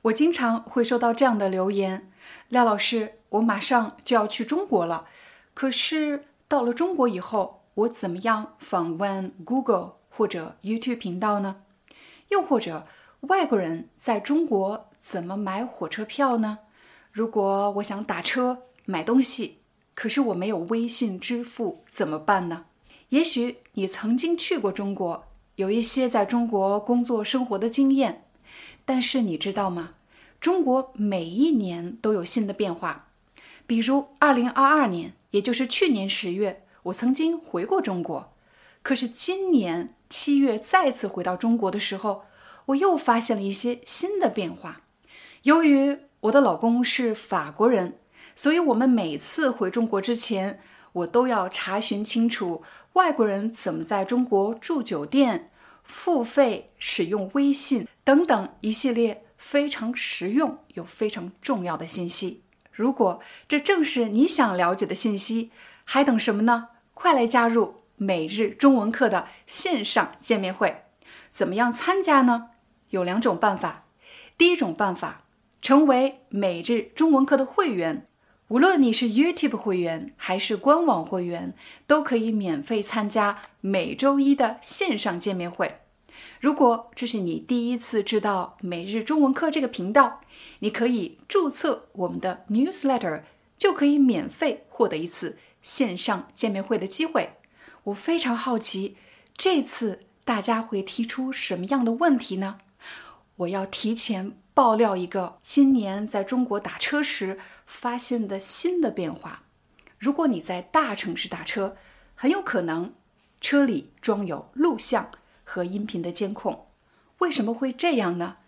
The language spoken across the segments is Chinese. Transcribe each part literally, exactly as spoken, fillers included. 我经常会收到这样的留言：廖老师，我马上就要去中国了，可是到了中国以后，我怎么样访问 Google 或者 YouTube 频道呢？又或者外国人在中国怎么买火车票呢？如果我想打车买东西，可是我没有微信支付怎么办呢？也许你曾经去过中国，有一些在中国工作生活的经验，但是你知道吗？中国每一年都有新的变化。比如二零二二年，也就是去年十月，我曾经回过中国，可是今年七月再次回到中国的时候，我又发现了一些新的变化。由于我的老公是法国人，所以我们每次回中国之前，我都要查询清楚外国人怎么在中国住酒店、付费、使用微信等等一系列非常实用又非常重要的信息。如果这正是你想了解的信息，还等什么呢？快来加入每日中文课的线上见面会。怎么样参加呢？有两种办法。第一种办法，成为每日中文课的会员。无论你是 YouTube 会员还是官网会员，都可以免费参加每周一的线上见面会。如果这是你第一次知道每日中文课这个频道，你可以注册我们的 newsletter， 就可以免费获得一次线上见面会的机会。我非常好奇，这次大家会提出什么样的问题呢？我要提前爆料一个今年在中国打车时发现的新的变化。如果你在大城市打车，很有可能车里装有录像和音频的监控。为什么会这样呢？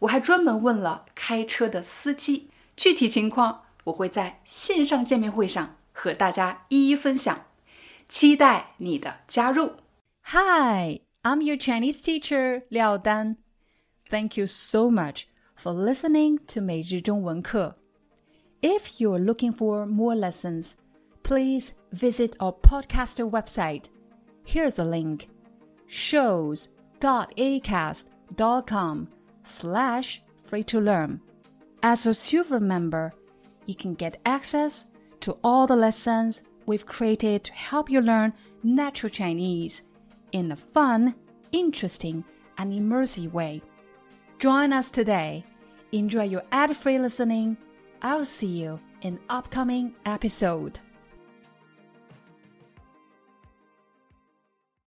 我还专门问了开车的司机，具体情况我会在线上见面会上和大家一一分享，期待你的加入。 Hi, I'm your Chinese teacher, 廖丹。 Thank you so much for listening to 每日中文课。 If you're looking for more lessons, please visit our podcaster website. Here's a link: shows dot acast dot com slash free to learn. As a super member, you can get access to all the lessons we've created to help you learn natural Chinese in a fun, interesting, and immersive way. Join us today. Enjoy your ad-free listening. I'll see you in upcoming episode.